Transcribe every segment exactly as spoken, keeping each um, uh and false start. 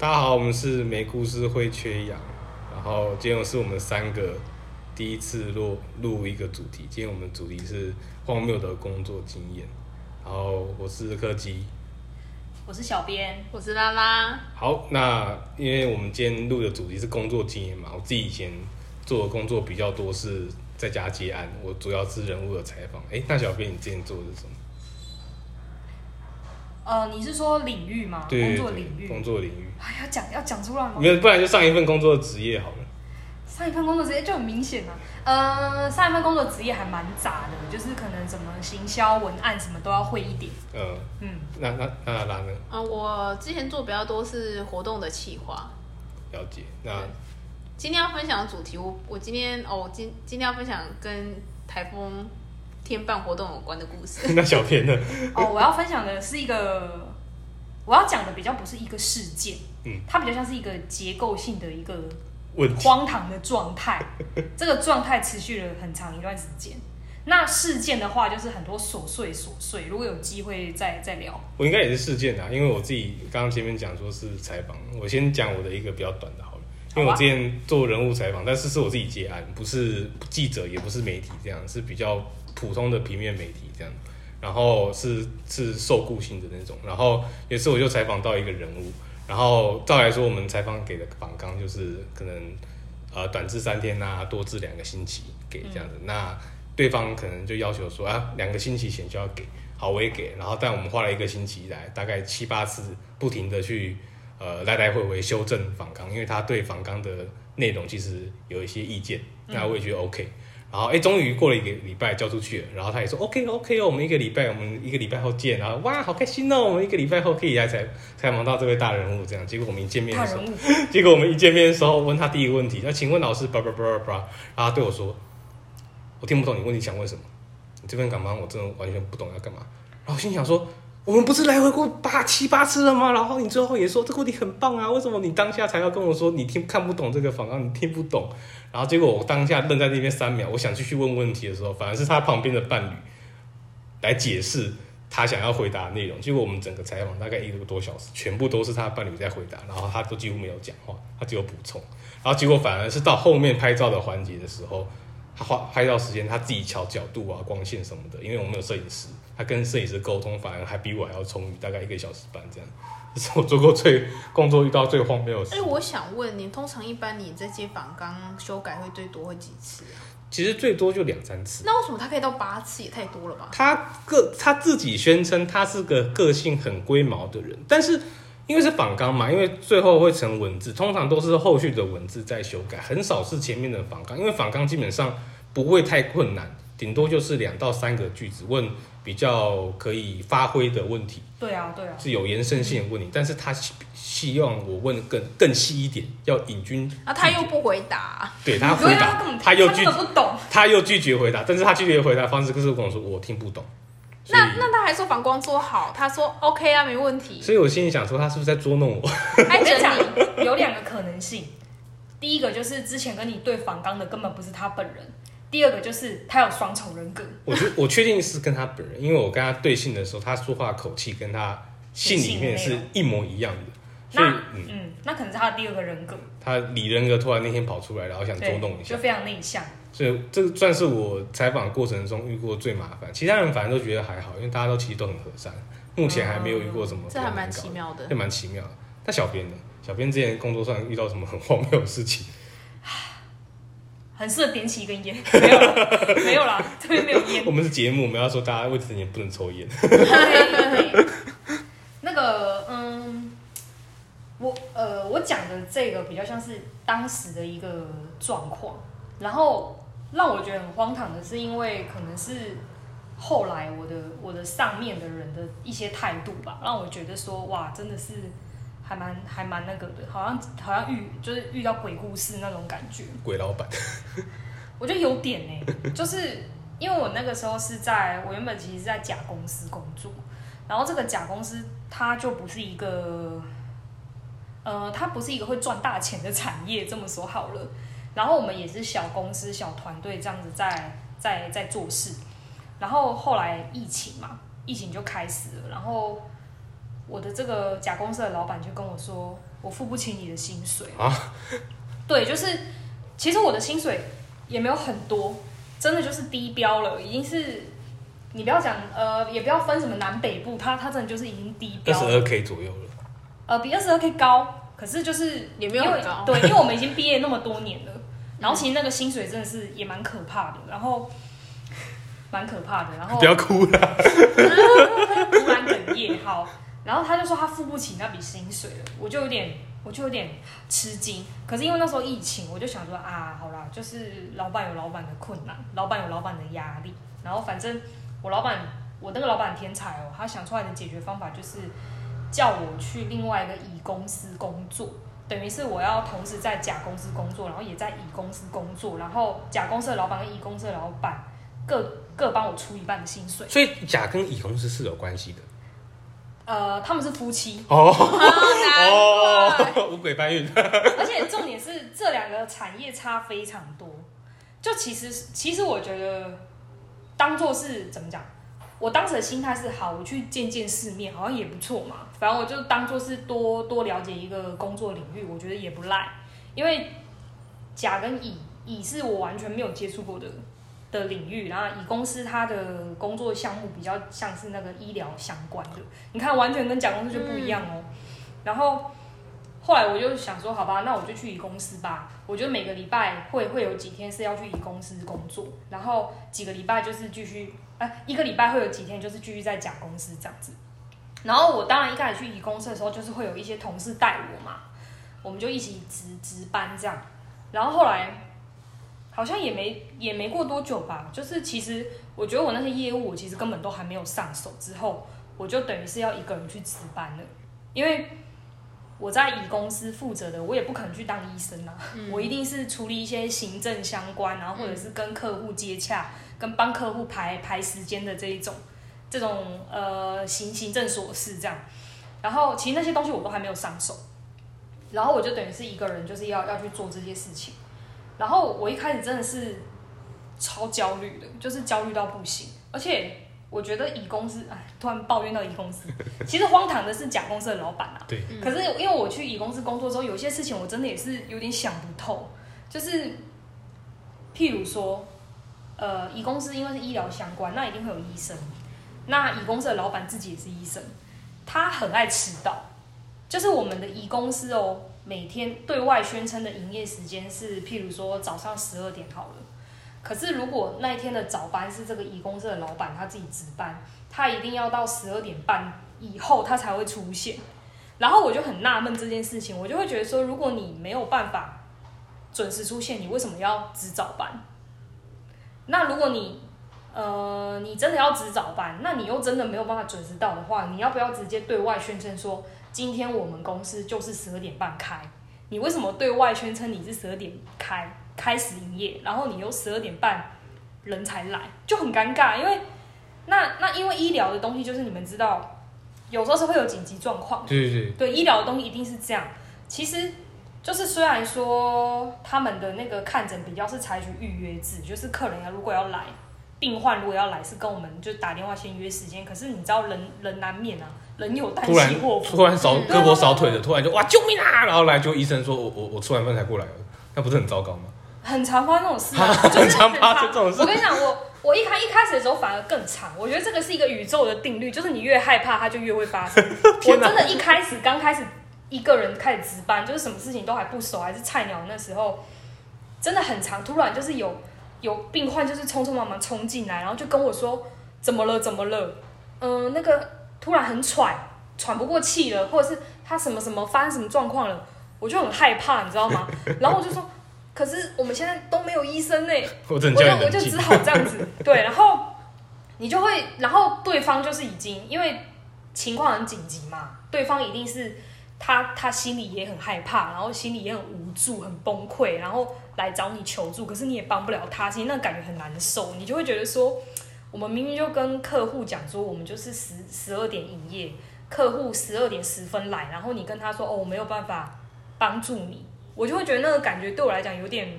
大家好，我们是没故事会缺氧，然后今天是我们三个第一次录录一个主题，今天我们主题是荒谬的工作经验，然后我是柯基，我是小编，我是拉拉。好，那因为我们今天录的主题是工作经验嘛，我自己以前做的工作比较多是在家接案，我主要是人物的采访。哎，那小编你之前做的是什么？呃，你是说领域吗？对，工作领域。工作领域。哎，要讲要讲出来吗？没有，不然就上一份工作的职业好了。上一份工作职业就很明显啊。呃，上一份工作职业还蛮杂的，就是可能什么行销、文案什么都要会一点。呃、嗯。那那那那呢？啊、呃，我之前做比较多是活动的企划。了解。那今天要分享的主题，我我今天哦，今今天要分享跟台风。天办活动有关的故事。那小编呢？哦，我要分享的是一个，我要讲的比较不是一个事件，嗯，它比较像是一个结构性的一个荒唐的状态。这个状态持续了很长一段时间。那事件的话，就是很多琐碎琐碎。如果有机会再再聊。我应该也是事件啊，因为我自己刚刚前面讲说是采访，我先讲我的一个比较短的好了。因为我之前做人物采访，但是是我自己接案，不是记者，也不是媒体，这样是比较。普通的平面媒体这样，然后是是受雇性的那种，然后也是我就采访到一个人物，然后照来说我们采访给的访纲就是可能呃短至三天啊，多至两个星期给这样子，嗯、那对方可能就要求说啊两个星期前就要给，好我也给，然后但我们花了一个星期来大概七八次不停的去呃来来回回修正访纲，因为他对访纲的内容其实有一些意见，那我也觉得 OK。嗯然后哎，终于过了一个礼拜交出去了，然后他也说 OK OK 哦，我们一个礼拜，我们一个礼拜后见，然后哇，好开心哦，我们一个礼拜后可以来才才忙到这位大人物这样。结果我们一见面的时候，结果我们一见面的时候问他第一个问题，那请问老师，叭叭叭叭，然后他对我说，我听不懂你问你想问什么，你这份岗忙我真的完全不懂要干嘛。然后我心想说，我们不是来回过八七八次了吗？然后你最后也说这个问题很棒啊，为什么你当下才要跟我说你听看不懂这个访纲，你听不懂？然后结果我当下愣在那边三秒，我想继续问问题的时候，反而是他旁边的伴侣来解释他想要回答的内容。结果我们整个采访大概一个多小时，全部都是他的伴侣在回答，然后他都几乎没有讲话，他只有补充。然后结果反而是到后面拍照的环节的时候。他拍照时间，他自己调角度啊、光线什么的，因为我们有摄影师，他跟摄影师沟通，反而还比我还要充裕，大概一个小时半这样。这是我做过最工作遇到最荒谬的事。哎，我想问你，通常一般你在接访纲修改会最多会几次啊？其实最多就两三次。那为什么他可以到八次？也太多了吧？他个他自己宣称他是个个性很龟毛的人，但是。因为是访纲嘛，因为最后会成文字，通常都是后续的文字在修改，很少是前面的访纲。因为访纲基本上不会太困难，顶多就是两到三个句子，问比较可以发挥的问题。对啊，对啊，是有延伸性的问题，嗯、但是他希望我问更更细一点，要引经。啊，他又不回答。对他回答，他, 他又拒他不懂，他又拒绝回答，但是他拒绝回答的方式就是跟我说我听不懂。那那他还说反光做好，他说 OK 啊，没问题。所以我心里想说，他是不是在捉弄我？我跟你讲，有两个可能性。第一个就是之前跟你对反光的根本不是他本人；第二个就是他有双重人格。我觉我确定是跟他本人，因为我跟他对信的时候，他说话口气跟他信里面是一模一样的。那嗯嗯，那可能是他的第二个人格。他李人格突然那天跑出来，然后想捉弄一下，就非常内向。所以这算是我采访过程中遇过最麻烦，其他人反正都觉得还好，因为大家都其实都很和善，目前还没有遇过什么、嗯。这还蛮奇妙的，这蛮奇妙的。那小编呢？小编之前工作上遇到什么很荒谬的事情？很适合点起一根烟，没有啦，没有啦，这边没有烟。我们是节目，我们要说大家未成年不能抽烟。那个，嗯，我呃，我讲的这个比较像是当时的一个状况，然后。让我觉得很荒唐的是，因为可能是后来我的我的上面的人的一些态度吧，让我觉得说哇，真的是还蛮还蛮那个的，好像好像遇就是遇到鬼故事那种感觉。鬼老板，我觉得有点哎、欸，就是因为我那个时候是在我原本其实是在甲公司工作，然后这个甲公司它就不是一个，呃，它不是一个会赚大钱的产业，这么说好了。然后我们也是小公司、小团队这样子在在在做事，然后后来疫情嘛，疫情就开始了，然后我的这个甲公司的老板就跟我说，我付不起你的薪水啊。对，就是其实我的薪水也没有很多，真的就是低标了，已经是你不要讲呃，也不要分什么南北部，它它真的就是已经低标了，二十二 K 左右了，呃，比 二十二 K 高，可是就是也没有很高，对，因为我们已经毕业那么多年了，然后其实那个薪水真的是也蛮可怕的，然后。蛮可怕的，然后不要哭啦，突然哽咽，好，然后他就说他付不起那笔薪水了，我就有点，我就有点吃惊。可是因为那时候疫情，我就想说啊，好啦，就是老板有老板的困难，老板有老板的压力，然后反正我老板，我那个老板天才哦，他想出来的解决方法就是叫我去另外一个乙公司工作。等于是我要同时在甲公司工作，然后也在乙公司工作，然后甲公司的老板跟乙公司的老板各。各帮我出一半的薪水，所以甲跟乙公司是有关系的。呃，他们是夫妻哦，难怪五鬼搬运。而且重点是这两个产业差非常多。就其实，其实我觉得当做是怎么讲，我当时的心态是好，我去见见世面，好像也不错嘛。反正我就当做是多多了解一个工作领域，我觉得也不赖。因为甲跟乙，乙是我完全没有接触过的。的领域，然后乙公司它的工作项目比较像是那个医疗相关的，你看完全跟甲公司就不一样哦。嗯、然后后来我就想说，好吧，那我就去乙公司吧。我觉得每个礼拜会会有几天是要去乙公司工作，然后几个礼拜就是继续，呃，一个礼拜会有几天就是继续在甲公司这样子。然后我当然一开始去乙公司的时候，就是会有一些同事带我嘛，我们就一起值值班这样。然后后来。好像也没也没过多久吧，就是其实我觉得我那些业务我其实根本都还没有上手，之后我就等于是要一个人去值班了，因为我在乙公司负责的，我也不可能去当医生啊，嗯、我一定是处理一些行政相关，然后或者是跟客户接洽，嗯、跟帮客户排排时间的这一种这种呃行行政琐事这样，然后其实那些东西我都还没有上手，然后我就等于是一个人就是要要去做这些事情。然后我一开始真的是超焦虑的，就是焦虑到不行。而且我觉得乙公司，哎，突然抱怨到乙公司，其实荒唐的是甲公司的老板啊。对。可是因为我去乙公司工作之后，有些事情我真的也是有点想不透，就是譬如说，呃，乙公司因为是医疗相关，那一定会有医生。那乙公司的老板自己也是医生，他很爱迟到，就是我们的乙公司哦。每天对外宣称的营业时间是，譬如说早上十二点好了。可是如果那一天的早班是这个乙公司的老板他自己值班，他一定要到十二点半以后他才会出现。然后我就很纳闷这件事情，我就会觉得说，如果你没有办法准时出现，你为什么要值早班？那如果你呃你真的要值早班，那你又真的没有办法准时到的话，你要不要直接对外宣称说？今天我们公司就是十二点半开，你为什么对外宣称你是十二点开开始营业，然后你又十二点半人才来，就很尴尬。因为那那因为医疗的东西就是你们知道，有时候是会有紧急状况，对对对，对医疗的东西一定是这样。其实就是虽然说他们的那个看诊比较是采取预约制，就是客人如果要来，病患如果要来是跟我们就打电话先约时间，可是你知道人人难免啊。人有旦夕祸福，突然少胳膊少腿的，突然就哇救命啊！然后来就医生说，我我我吃完饭才过来了，那不是很糟糕吗？很常发生这种事、啊，就是、很常发生这种事。我跟你讲，我我一开一开始的时候反而更常，我觉得这个是一个宇宙的定律，就是你越害怕，它就越会发生。我真的，一开始刚开始一个人开始值班，就是什么事情都还不熟，还是菜鸟那时候，真的很常突然就是有有病患就是匆匆忙忙冲进来，然后就跟我说怎么了怎么了，嗯、呃、那个。突然很喘，喘不过气了，或者是他什么什么发生什么状况了，我就很害怕，你知道吗？然后我就说，可是我们现在都没有医生呢、欸，我就我就只好这样子。对，然后你就会，然后对方就是已经因为情况很紧急嘛，对方一定是他他心里也很害怕，然后心里也很无助、很崩溃，然后来找你求助，可是你也帮不了他，其实那感觉很难受，你就会觉得说。我们明明就跟客户讲说，我们就是十十二点营业，客户十二点十分来，然后你跟他说哦，我没有办法帮助你，我就会觉得那个感觉对我来讲有点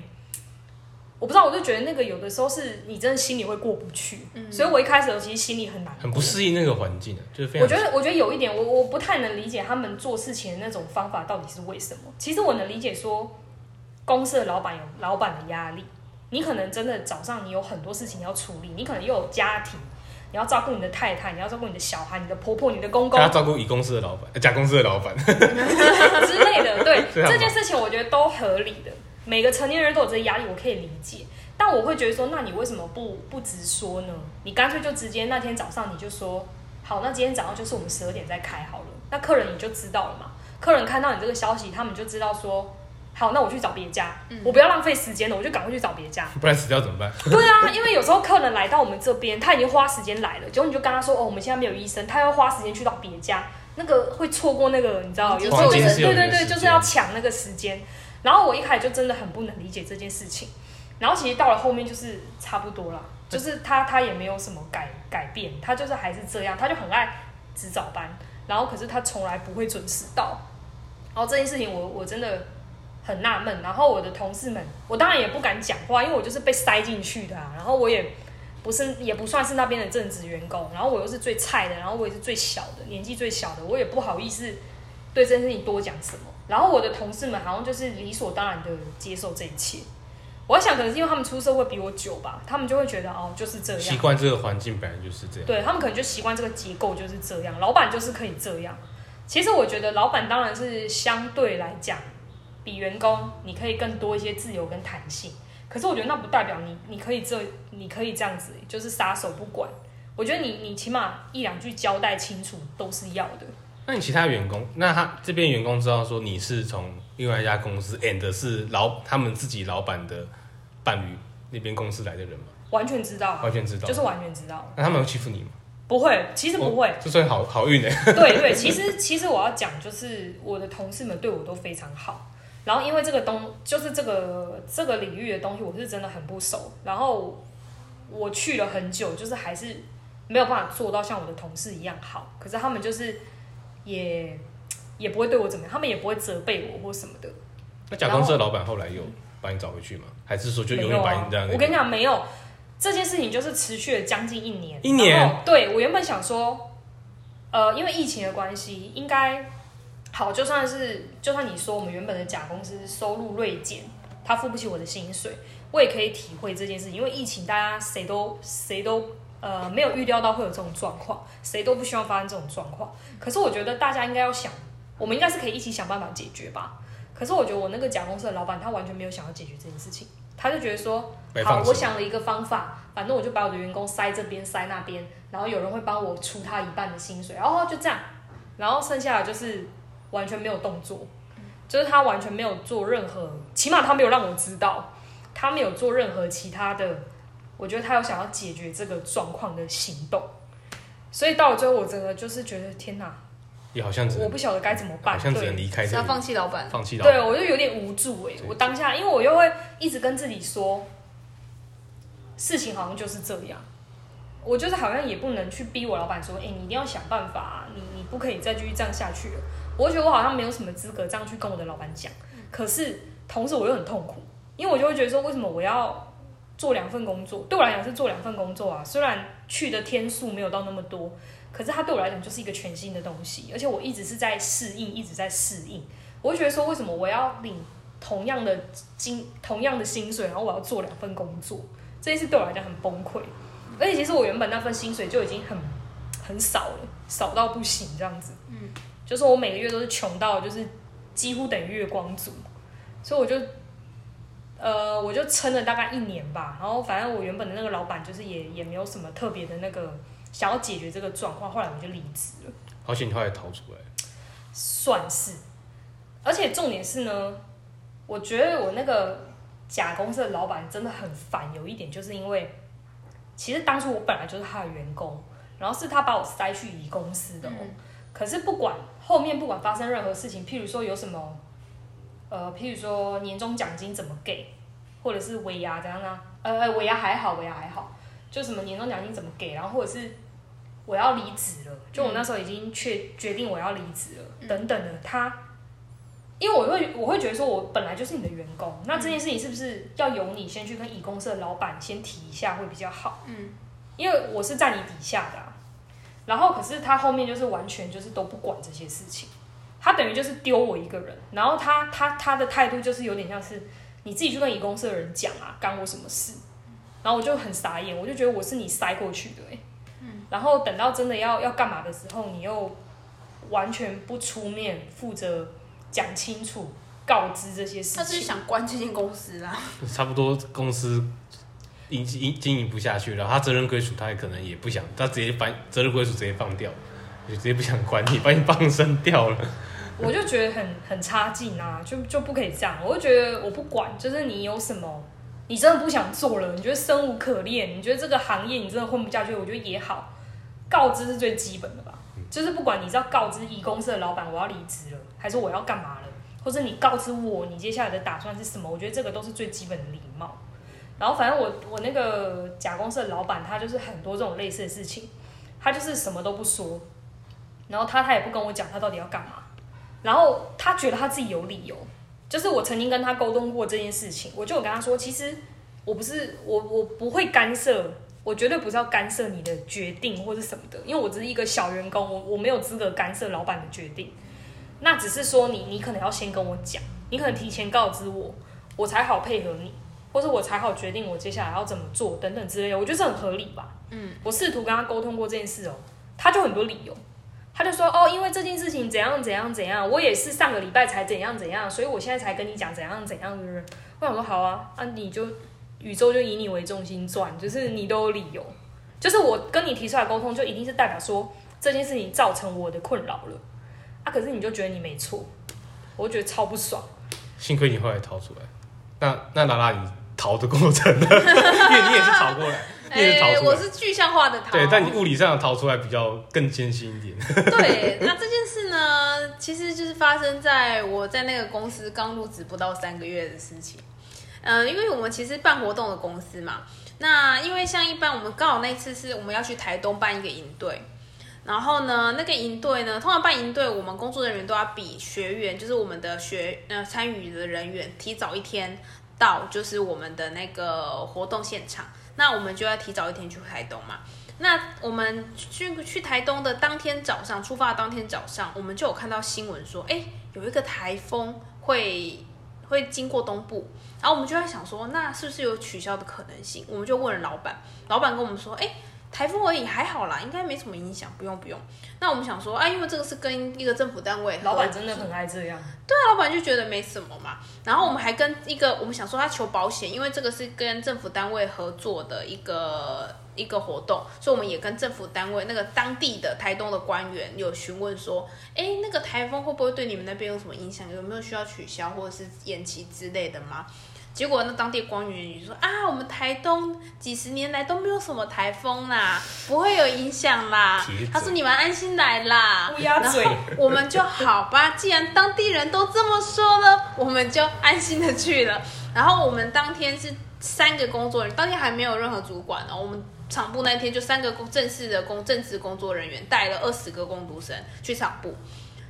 我不知道，我就觉得那个有的时候是你真的心里会过不去，嗯、所以我一开始其实心里很难，很不适应那个环境、啊、就是非常我觉得，我觉得有一点我，我不太能理解他们做事情的那种方法到底是为什么。其实我能理解说，公司的老板有老板的压力，你可能真的早上你有很多事情要处理，你可能又有家庭，你要照顾你的太太，你要照顾你的小孩、你的婆婆、你的公公，要照顾乙公司的老板、甲公司的老板之类的。对，这件事情我觉得都合理的。每个成年人都有这些压力，我可以理解，但我会觉得说，那你为什么不不直说呢？你干脆就直接那天早上你就说，好，那今天早上就是我们十二点再开好了，那客人你就知道了嘛，客人看到你这个消息，他们就知道说，好，那我去找别家、嗯，我不要浪费时间了，我就赶快去找别家，不然死掉怎么办？对啊，因为有时候客人来到我们这边，他已经花时间来了，结果你就跟他说，哦，我们现在没有医生，他要花时间去到别家，那个会错过那个，你知道，有时候对对对，就是要抢那个时间。然后我一开始就真的很不能理解这件事情，然后其实到了后面就是差不多啦，就是他他也没有什么改改变，他就是还是这样，他就很爱值早班，然后可是他从来不会准时到，然后这件事情我我真的很纳闷，然后我的同事们，我当然也不敢讲话，因为我就是被塞进去的啊，然后我也不是也不算是那边的正职员工，然后我又是最菜的，然后我也是最小的，年纪最小的，我也不好意思对这件事情多讲什么。然后我的同事们好像就是理所当然的接受这一切，我在想可能是因为他们出社会比我久吧，他们就会觉得哦就是这样，习惯这个环境本来就是这样，对他们可能就习惯这个结构就是这样，老板就是可以这样。其实我觉得老板当然是相对来讲比员工你可以更多一些自由跟弹性，可是我觉得那不代表你你可以这你可以这样子就是撒手不管，我觉得你你起码一两句交代清楚都是要的。那你其他员工，那他这边员工知道说你是从另外一家公司 and 是老他们自己老板的伴侣那边公司来的人吗？完全知道、啊，完全知道，就是完全知道。那他们会欺负你吗？不会，其实不会，这算好好运哎、欸。对对，其实其实我要讲就是我的同事们对我都非常好，然后因为这个东就是这个这个领域的东西我是真的很不熟，然后我去了很久，就是还是没有办法做到像我的同事一样好，可是他们就是。也也不会对我怎么样，他们也不会责备我或什么的。那甲公司的老板后来有把你找回去吗？还是说就永远把你这样、那個啊？我跟你讲，没有这件事情就是持续了将近一年。一年，对我原本想说，呃，因为疫情的关系，应该好就算是就算你说我们原本的甲公司收入锐减，他付不起我的薪水，我也可以体会这件事情，因为疫情大家谁都谁都。呃，没有预料到会有这种状况，谁都不希望发生这种状况。可是我觉得大家应该要想，我们应该是可以一起想办法解决吧。可是我觉得我那个甲公司的老板他完全没有想要解决这件事情，他就觉得说，好，我想了一个方法，反正我就把我的员工塞这边塞那边，然后有人会帮我出他一半的薪水，然后就这样，然后剩下的就是完全没有动作，就是他完全没有做任何，起码他没有让我知道，他没有做任何其他的。我觉得他有想要解决这个状况的行动，所以到了最后，我真的就是觉得天哪，也好像我不晓得该怎么办，好像只能离开这里，他放弃老板，放弃老板，对我就有点无助哎、欸。我当下，因为我又会一直跟自己说，事情好像就是这样，我就是好像也不能去逼我老板说，哎、欸，你一定要想办法、啊，你你不可以再继续这样下去了。我觉得我好像没有什么资格这样去跟我的老板讲，可是同时我又很痛苦，因为我就会觉得说，为什么我要？做两份工作，对我来讲是做两份工作啊。虽然去的天数没有到那么多，可是它对我来讲就是一个全新的东西，而且我一直是在适应，一直在适应。我会觉得说，为什么我要领同样的金、同样的薪水，然后我要做两份工作？这件事对我来讲很崩溃。而且其实我原本那份薪水就已经很很少了，少到不行这样子。嗯，就是我每个月都是穷到就是几乎等于月光族，所以我就。呃，我就撑了大概一年吧，然后反正我原本的那个老板就是也也没有什么特别的那个想要解决这个状况，后来我就离职了。好险你后来逃出来，算是。而且重点是呢，我觉得我那个甲公司的老板真的很烦，有一点就是因为，其实当初我本来就是他的员工，然后是他把我塞去乙公司的哦、嗯。可是不管后面不管发生任何事情，譬如说有什么。呃，譬如说年终奖金怎么给，或者是尾牙怎样啊？呃，尾牙还好，尾牙还好，就什么年终奖金怎么给，然后或者是我要离职了，就我那时候已经确决定我要离职了、嗯，等等的，他因为我会我会觉得说，我本来就是你的员工，那这件事情是不是要由你先去跟乙公司的老板先提一下会比较好？嗯，因为我是在你底下的、啊，然后可是他后面就是完全就是都不管这些事情，他等于就是丢我一个人，然后他他他的态度就是有点像是你自己去跟乙公司的人讲啊，干我什么事？然后我就很傻眼，我就觉得我是你塞过去的、欸嗯、然后等到真的要要干嘛的时候，你又完全不出面负责讲清楚、告知这些事情。他是想关这间公司啦，差不多公司经经营不下去了，他责任归属他也可能也不想，他直接把责任归属直接放掉，就直接不想管你，把你放生掉了。我就觉得很很差劲啊，就就不可以这样。我就觉得我不管，就是你有什么。你真的不想做了，你觉得生无可恋，你觉得这个行业你真的混不下去，我觉得也好，告知是最基本的吧。就是不管你是要告知乙公司的老板我要离职了，还是我要干嘛了，或者你告知我你接下来的打算是什么，我觉得这个都是最基本的礼貌。然后反正我我那个甲公司的老板他就是很多这种类似的事情，他就是什么都不说，然后他他也不跟我讲他到底要干嘛，然后他觉得他自己有理由。就是我曾经跟他沟通过这件事情，我就有跟他说，其实我不是我我不会干涉，我绝对不是要干涉你的决定或是什么的，因为我只是一个小员工，我我没有资格干涉老板的决定。那只是说你你可能要先跟我讲，你可能提前告知我，我才好配合你，或者我才好决定我接下来要怎么做等等之类的，我觉得这很合理吧。嗯，我试图跟他沟通过这件事哦，他就很多理由。他就说哦，因为这件事情怎样怎样怎样，我也是上个礼拜才怎样怎样，所以我现在才跟你讲怎样怎样的人。我想说好啊，啊你就宇宙就以你为中心转，就是你都有理由，就是我跟你提出来沟通，就一定是代表说这件事情造成我的困扰了啊。可是你就觉得你没错，我就觉得超不爽。幸亏你后来逃出来，那那拉拉你逃的过程呢？因为你也是逃过来。哎、欸，我是具象化的逃，对，但你物理上逃出来比较更艰辛一点。对，那这件事呢，其实就是发生在我在那个公司刚入职不到三个月的事情。嗯、呃，因为我们其实办活动的公司嘛，那因为像一般我们刚好那次是我们要去台东办一个营队，然后呢，那个营队呢，通常办营队，我们工作人员都要比学员，就是我们的学呃参与的人员提早一天到，就是我们的那个活动现场。那我们就要提早一天去台东嘛。那我们去去台东的当天早上，出发的当天早上，我们就有看到新闻说，哎，有一个台风会会经过东部，然后我们就在想说，那是不是有取消的可能性？我们就问了老板，老板跟我们说，哎，台风而已，还好啦，应该没什么影响，不用不用。那我们想说，啊，因为这个是跟一个政府单位，老板真的很爱这样。对啊，老板就觉得没什么嘛。然后我们还跟一个，我们想说他求保险，因为这个是跟政府单位合作的一个一个活动，所以我们也跟政府单位那个当地的台东的官员有询问说，哎，那个台风会不会对你们那边有什么影响？有没有需要取消或者是延期之类的吗？结果那当地官员也说啊，我们台东几十年来都没有什么台风啦，不会有影响啦。他说你们安心来啦。乌鸦嘴。我们就好吧，既然当地人都这么说了，我们就安心的去了。然后我们当天是三个工作人员，当天还没有任何主管哦。我们场部那天就三个正式的工正职工作人员带了二十个工读生去场部。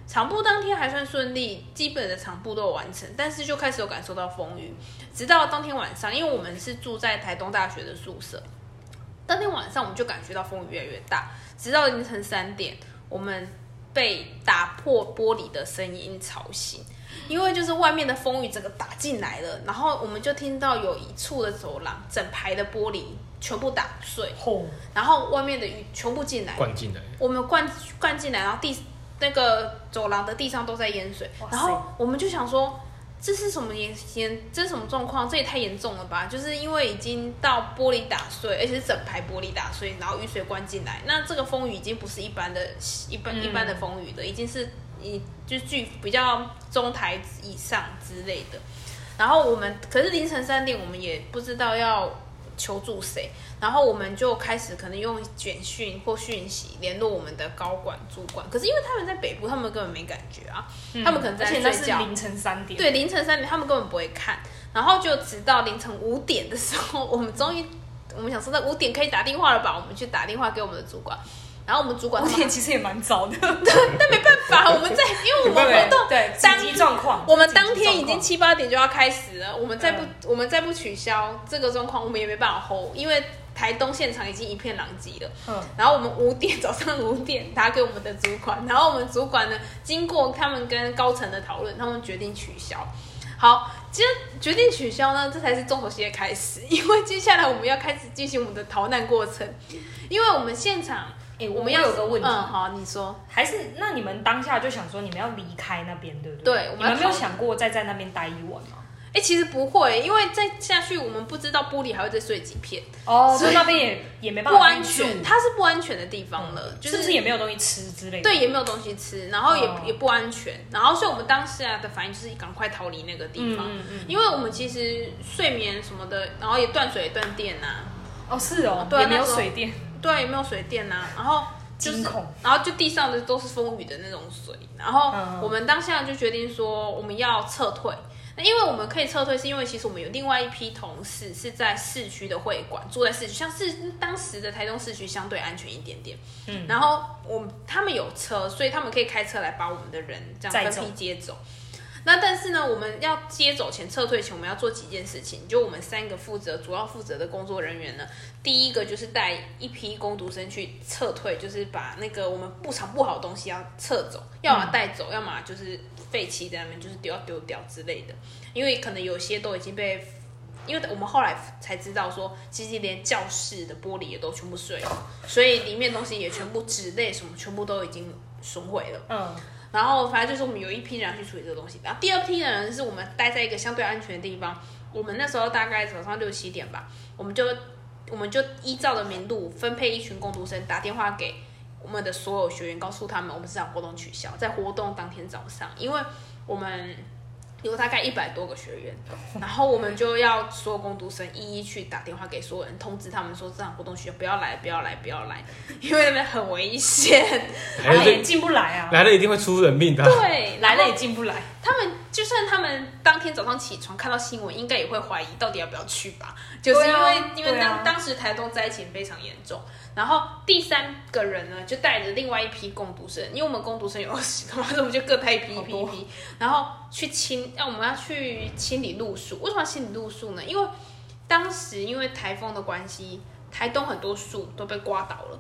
场部当天还算顺利，基本的场部都有完成，但是就开始有感受到风雨。直到当天晚上，因为我们是住在台东大学的宿舍，当天晚上我们就感觉到风雨越来越大，直到凌晨三点，我们被打破玻璃的声音吵醒，因为就是外面的风雨整个打进来了，然后我们就听到有一处的走廊，整排的玻璃全部打碎，哦、然后外面的雨全部进来，灌进来，我们灌灌进来，然后地。那个走廊的地上都在淹水，然后我们就想说这是什么严严，这是什么状况？这也太严重了吧！就是因为已经到玻璃打碎，而且是整排玻璃打碎，然后雨水灌进来，那这个风雨已经不是一般的、一般、嗯、一般的风雨了，已经是一就巨比较中台以上之类的。然后我们可是凌晨三点，我们也不知道要求助谁，然后我们就开始可能用简讯或讯息联络我们的高管主管，可是因为他们在北部，他们根本没感觉啊，嗯、他们可能在睡觉。而且那是凌晨三点。对，凌晨三点他们根本不会看，然后就直到凌晨五点的时候，我们终于，我们想说在五点可以打电话了吧，我们去打电话给我们的主管，然后我们主管五点其实也蛮早的，但没办法，我们在因为我们活动对紧急状况，我们当天已经七八点就要开始了，我们再不、嗯、我们再不取消这个状况，我们也没办法 hold， 因为台东现场已经一片狼藉了。嗯，然后我们五点早上五点打给我们的主管，然后我们主管呢经过他们跟高层的讨论，他们决定取消。好，今天决定取消呢，这才是重头戏的开始，因为接下来我们要开始进行我们的逃难过程。因为我们现场，欸、我们要有个问题，嗯，好，你说，还是那你们当下就想说你们要离开那边，对不对？对，我们你们没有想过再在那边待一晚吗？哎、欸，其实不会，因为再下去我们不知道玻璃还会再碎几片哦，所以那边也也没办法不安全，它是不安全的地方了，嗯就是、是不是也没有东西吃之类的？对，也没有东西吃，然后也、哦、也不安全，然后所以我们当时啊的反应就是赶快逃离那个地方、嗯嗯，因为我们其实睡眠什么的，然后也断水也断电啊。哦，是哦，对、啊，也没有水电，对、啊，也没有水电啊，然后。就是、然后就地上的都是风雨的那种水，然后我们当下就决定说我们要撤退。那因为我们可以撤退，是因为其实我们有另外一批同事是在市区的会馆，住在市区，像是当时的台东市区相对安全一点点。嗯，然后我们他们有车，所以他们可以开车来把我们的人这样分批接走。那但是呢，我们要接走前、撤退前，我们要做几件事情。就我们三个负责、主要负责的工作人员呢，第一个就是带一批工读生去撤退，就是把那个我们布场不好的东西要撤走，要么带走，要么就是废弃在那边，就是丢丢掉之类的。因为可能有些都已经被，因为我们后来才知道说，其实连教室的玻璃也都全部碎了，所以里面东西也全部纸类什么全部都已经损毁了。嗯。然后反正就是我们有一批人去处理这个东西，然后第二批的人是我们待在一个相对安全的地方。我们那时候大概早上六七点吧，我们就我们就依照的名录分配一群工读生，打电话给我们的所有学员，告诉他们我们这场活动取消，在活动当天早上，因为我们有大概一百多个学员，然后我们就要所有工读生一一去打电话给所有人，通知他们说这场活动需要不要来，不要来，不要来，因为那边很危险，他们也进不来啊，来了一定会出人命的。对，来了也进不来。他们就算他们当天早上起床看到新闻，应该也会怀疑到底要不要去吧，就是因为、啊、因为当、啊、当时台东灾情非常严重。然后第三个人呢，就带着另外一批工读生，因为我们工读生有二十个嘛，所以我们就各带一批一批一批，然后去清，要我们要去清理路树。为什么要清理路树呢？因为当时因为台风的关系，台东很多树都被刮倒了，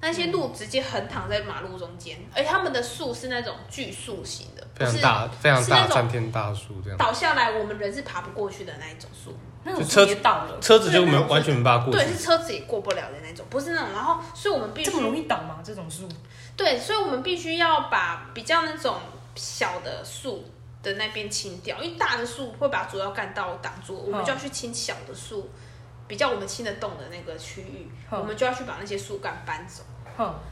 那些路直接横躺在马路中间，而且他们的树是那种巨树型的，非常大，非常大，参天大树这样，倒下来我们人是爬不过去的那一种树。那种车也倒了，车子就没有完全没办法过去。对，是车子也过不了的那种，不是那种。然后，所以我们必须这么容易倒吗？这种树？对，所以我们必须要把比较那种小的树的那边清掉，因为大的树会把主要干道挡住，我们就要去清小的树，比较我们清得动的那个区域，我们就要去把那些树干搬走。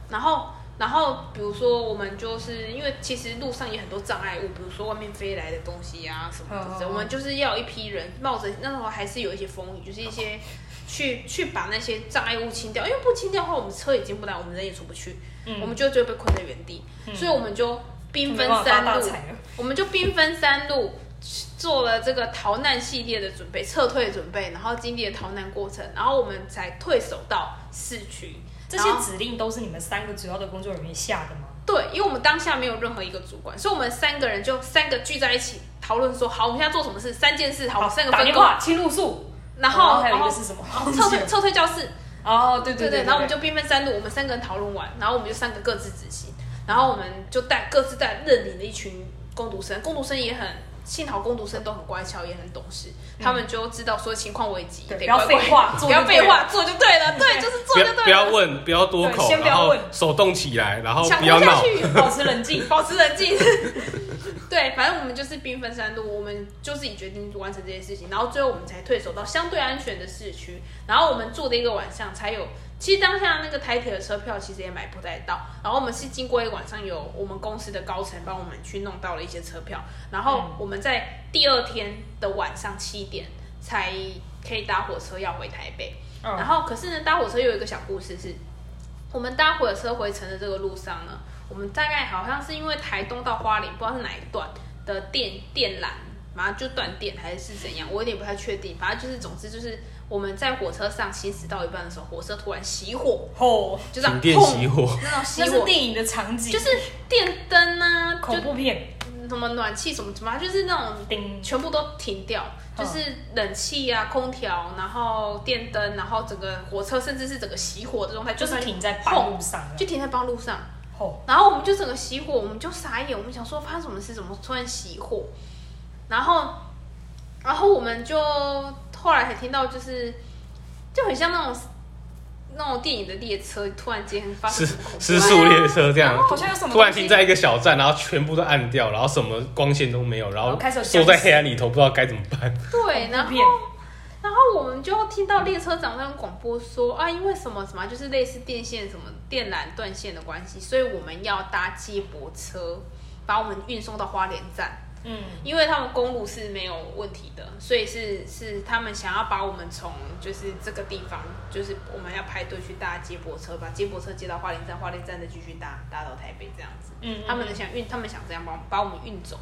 然后。然后比如说我们就是因为其实路上也很多障碍物，比如说外面飞来的东西啊什么的，我们就是要一批人冒着那时候还是有一些风雨，就是一些去去把那些障碍物清掉，因为不清掉的话我们车也进不来，我们人也出不去，嗯、我们就就被困在原地，嗯、所以我们就兵分三路，我们就兵分三路做了这个逃难系列的准备，撤退的准备，然后经历了逃难过程，然后我们才退守到市区。这些指令都是你们三个主要的工作人员下的吗？对，因为我们当下没有任何一个主管，所以我们三个人就三个聚在一起讨论说，好，我们现在做什么事？三件事，好，我们三个分工。打电话，清路树，然后还有一个是什么？撤退，撤退教室。哦，对对对 对, 对, 对, 对。然后我们就兵分三路，我们三个人讨论完，然后我们就三个各自执行，然后我们就带各自带认领了一群工读生，工读生也很。幸好工读生都很乖巧，也很懂事，嗯、他们就知道说情况危急，得不要废话，不要废话，做就对了，对，就是做就对了。不要问，不要多口，先不要问，手动起来，然后不要闹，保持冷静，保持冷静。对，反正我们就是兵分三路，我们就自己决定完成这件事情，然后最后我们才退守到相对安全的市区，然后我们住的一个晚上才有。其实当下那个台铁的车票其实也买不太到，然后我们是经过一晚上有我们公司的高层帮我们去弄到了一些车票，然后我们在第二天的晚上七点才可以搭火车要回台北。嗯、然后可是呢，搭火车又有一个小故事是，我们搭火车回程的这个路上呢，我们大概好像是因为台东到花莲不知道是哪一段的电电缆马上就断电还是怎样，我有点不太确定，反正就是总之就是。我们在火车上行驶到一半的时候，火车突然熄火，哦，就这样，电熄火，那种熄火，那是电影的场景，就是电灯啊，恐怖片，什么暖气什么什么，就是那种叮，全部都停掉，就是冷气啊、空调，然后电灯，然后整个火车甚至是整个熄火的状态，就是停在半路上，就停在半路上。然后我们就整个熄火，我们就傻眼，我们想说发生什么事，怎么突然熄火？然后，然后我们就后来才听到，就是就很像那种那种电影的列车，突然间发生失速列车这样，好像有什么突然停在一个小站，然后全部都暗掉，然后什么光线都没有，然后坐在黑暗里头，不知道该怎么办。对，然后。然后我们就听到列车长在用广播说啊，因为什么什么，就是类似电线什么电缆断线的关系，所以我们要搭接驳车，把我们运送到花莲站。嗯，因为他们公路是没有问题的，所以是是他们想要把我们从就是这个地方，就是我们要排队去搭接驳车，把接驳车接到花莲站，花莲站再继续搭搭到台北这样子。嗯，他们想运，他们想这样把把我们运走。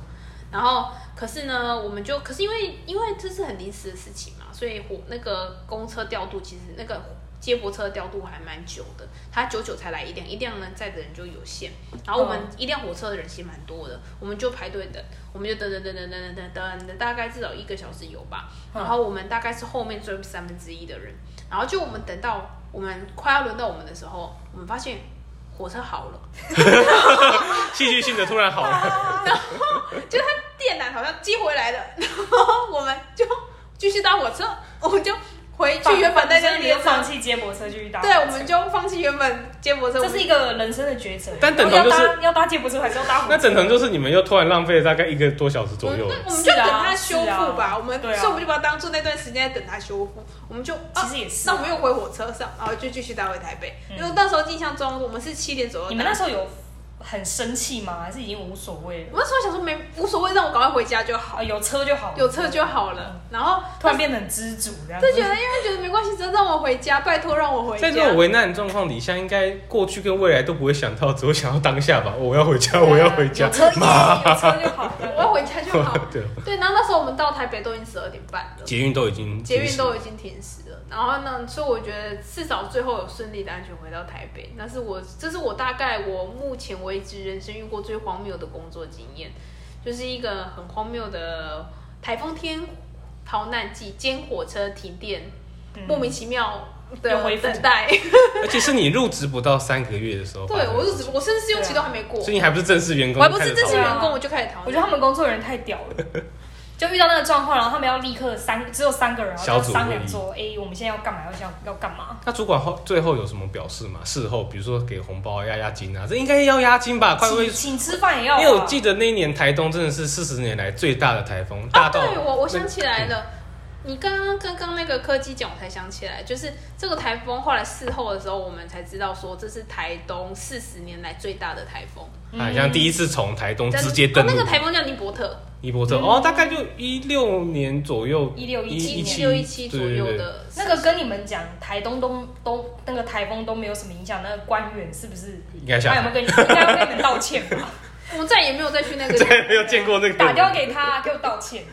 然后，可是呢，我们就可是因为因为这是很临时的事情嘛，所以火那个公车调度，其实那个接驳车调度还蛮久的，它久久才来一辆，一辆呢载的人就有限。然后我们一辆火车的人其实蛮多的，我们就排队等，我们就等等等等等等等等，大概至少一个小时有吧。然后我们大概是后面追三分之一的人，然后就我们等到我们快要轮到我们的时候，我们发现。火车好了，戏剧性的突然好了，然后就他电缆好像接回来了，然后我们就继续搭火车，我们就回去原本在那里放弃接驳车去搭，对，我们就放弃原本接驳车，这是一个人生的抉择。但等同就是要搭接驳车还是要搭火车？那等同就是你们又突然浪费了大概一个多小时左右，我们就等它修复吧，我们所以我们就把它当做那段时间在等它修复，我们就其实也是，那我们又回火车上，然后就继续搭回台北。因为到时候印象中我们是七点左右，你们那时候有很生气吗？还是已经无所谓了？我那时候想说没无所谓，让我赶快回家就好，啊、有车就好了，有车就好了。嗯、然后突然变得很知足，这样就觉得，因为觉得没关系，只要让我回家，拜托让我回家。在这种危难的状况底下，应该过去跟未来都不会想到，只会想到当下吧。我要回家，啊、我要回家，有车有车就好了，我要回家就好了。对，对。然后那时候我们到台北都已经十二点半了，捷运都已经捷运都已经停驶了。然后呢，所以我觉得至少最后有顺利的安全回到台北，那是我这是我大概我目前为止。为止人生遇过最荒谬的工作经验，就是一个很荒谬的台风天逃难记兼火车停电、嗯、莫名其妙的等待，而且是你入职不到三个月的时候，对我入职，我甚至试用期都还没过、啊，所以你还不是正式员工，我还不是正式员工我就开始逃难。我觉得他们工作人员太屌了，就遇到那个状况，然后他们要立刻三只有三个人，然后商量说：“哎、欸，我们现在要干嘛？要想要干嘛？”那主管后最后有什么表示吗？事后比如说给红包、压压惊啊，这应该要压惊吧？快会请吃饭也要、啊。因为我记得那一年台东真的是四十年来最大的台风，大到、啊、对我我想起来了。嗯你刚刚刚刚那个柯基讲，我才想起来，就是这个台风后来事后的时候，我们才知道说这是台东四十年来最大的台风，好、嗯、像第一次从台东直接登陆、哦。那个台风叫尼伯特，尼伯特、嗯、哦，大概就一六年左右，一六一七一七左右的對對對那个跟你们讲台东都都那个台风都没有什么影响，那个官员是不是应该想、啊、有没有跟你应该要跟你们道歉吧？我再也没有再去那个，再也没有见过那个，打电话给他给我道歉。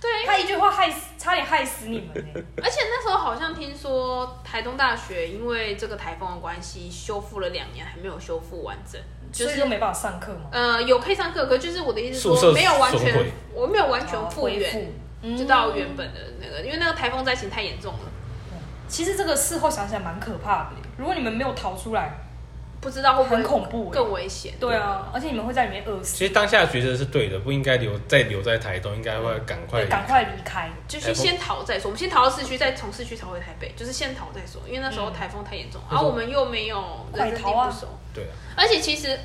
对，他一句话害死，差点害死你们欸！而且那时候好像听说台东大学因为这个台风的关系，修复了两年还没有修复完整，就是、所以就没办法上课吗？呃，有可以上课，可就是我的意思是说，没有完全，我没有完全复原，就到原本的那个，因为那个台风灾情太严重了、嗯。其实这个事后想想蛮可怕的，如果你们没有逃出来。不知道会不会很恐怖、欸，更危险。对啊，而且你们会在里面饿死。其实当下的抉择是对的，不应该留再留在台东，应该会赶快赶快离开，就是先逃再说。我们先逃到市区，再从市区逃回台北，就是先逃再说，因为那时候台风太严重，然、嗯、后、啊、我们又没有人生地不熟、啊。对啊。而且其实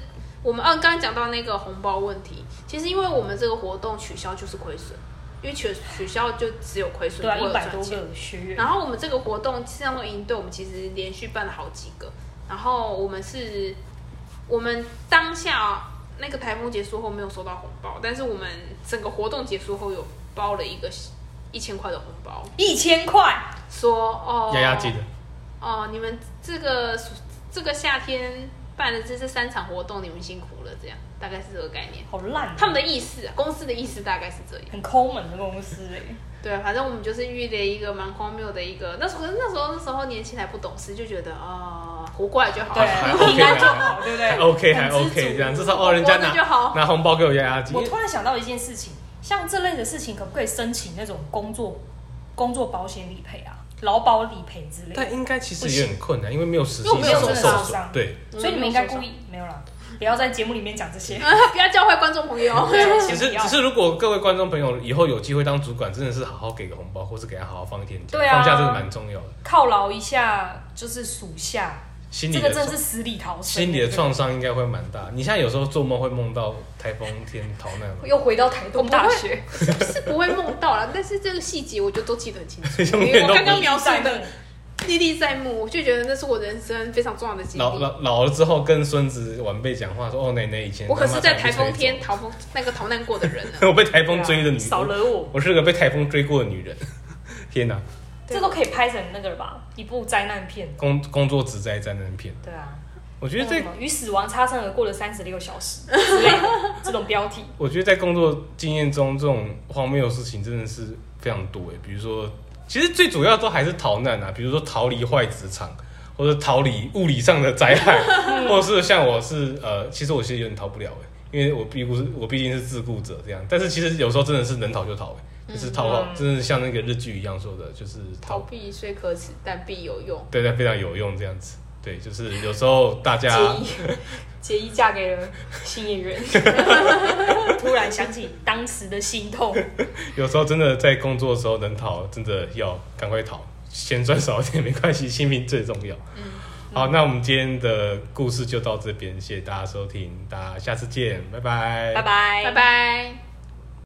我们刚刚讲到那个红包问题，其实因为我们这个活动取消就是亏损。因为取取消就只有亏损，对啊，一百多个学员。然后我们这个活动实际上都营队，我们其实连续办了好几个。然后我们是，我们当下那个台风结束后没有收到红包，但是我们整个活动结束后有包了一个一千块的红包，一千块，说哦，丫丫记得，哦，你们这个这个夏天办的这这三场活动，你们辛苦了，这样。大概是这个概念。好烂、啊，他们的意思、啊，公司的意思大概是这样。很抠门的公司哎、欸。对，反正我们就是遇了一个蛮荒谬的一个，那时候那时候那时候年轻还不懂事，就觉得啊、呃、活过来就好，对，平安就好，对不对 ？OK 还 OK 这样，至少哦人家 拿, 拿红包给我压压惊。我突然想到一件事情，像这类的事情可不可以申请那种工作工作保险理赔啊？劳保理赔之类的，但应该其实也很困难，因为没有实际受伤，对，所以你们应该故意没有啦，不要在节目里面讲这些，不要教坏观众朋友。只是只是，如果各位观众朋友以后有机会当主管，真的是好好给个红包，或是给他好好放一天假，放假真的蛮重要的，犒劳一下就是属下，心理的这个真是死里逃生，心理的创伤应该会蛮大。你现在有时候做梦会梦到台风天逃难吗？又回到台东大学，是不是不会梦到啦？但是这个细节我就都记得很清楚，因为我刚刚描述的历历在目，我就觉得那是我人生非常重要的经历。老老老了之后跟孙子晚辈讲话说：“哦，奶奶以前我可是在台风天逃风那个逃难过的人、啊，我被台风追的女人，少惹我，我是个被台风追过的女人。”天哪、啊！这都可以拍成那个了吧？一部灾难片，工工作职灾灾难片。对啊，我觉得在与死亡擦身而过的三十六小时之类的这种标题，我觉得在工作经验中，这种荒谬的事情真的是非常多诶。比如说，其实最主要都还是逃难啊，比如说逃离坏职场，或者逃离物理上的灾害，或者是像我是呃，其实我其实有点逃不了诶，因为我毕不是我毕竟是自雇者这样，但是其实有时候真的是能逃就逃诶。就是逃跑，嗯、真的像那个日剧一样说的，就是逃避虽可耻，但必有用。对对，非常有用这样子。对，就是有时候大家结衣嫁给了新演员，突然想起当时的心痛。有时候真的在工作的时候能逃，真的要赶快逃，钱赚少一点没关系，性命最重要。嗯，好，那我们今天的故事就到这边，谢谢大家收听，大家下次见，拜拜，拜拜，拜拜。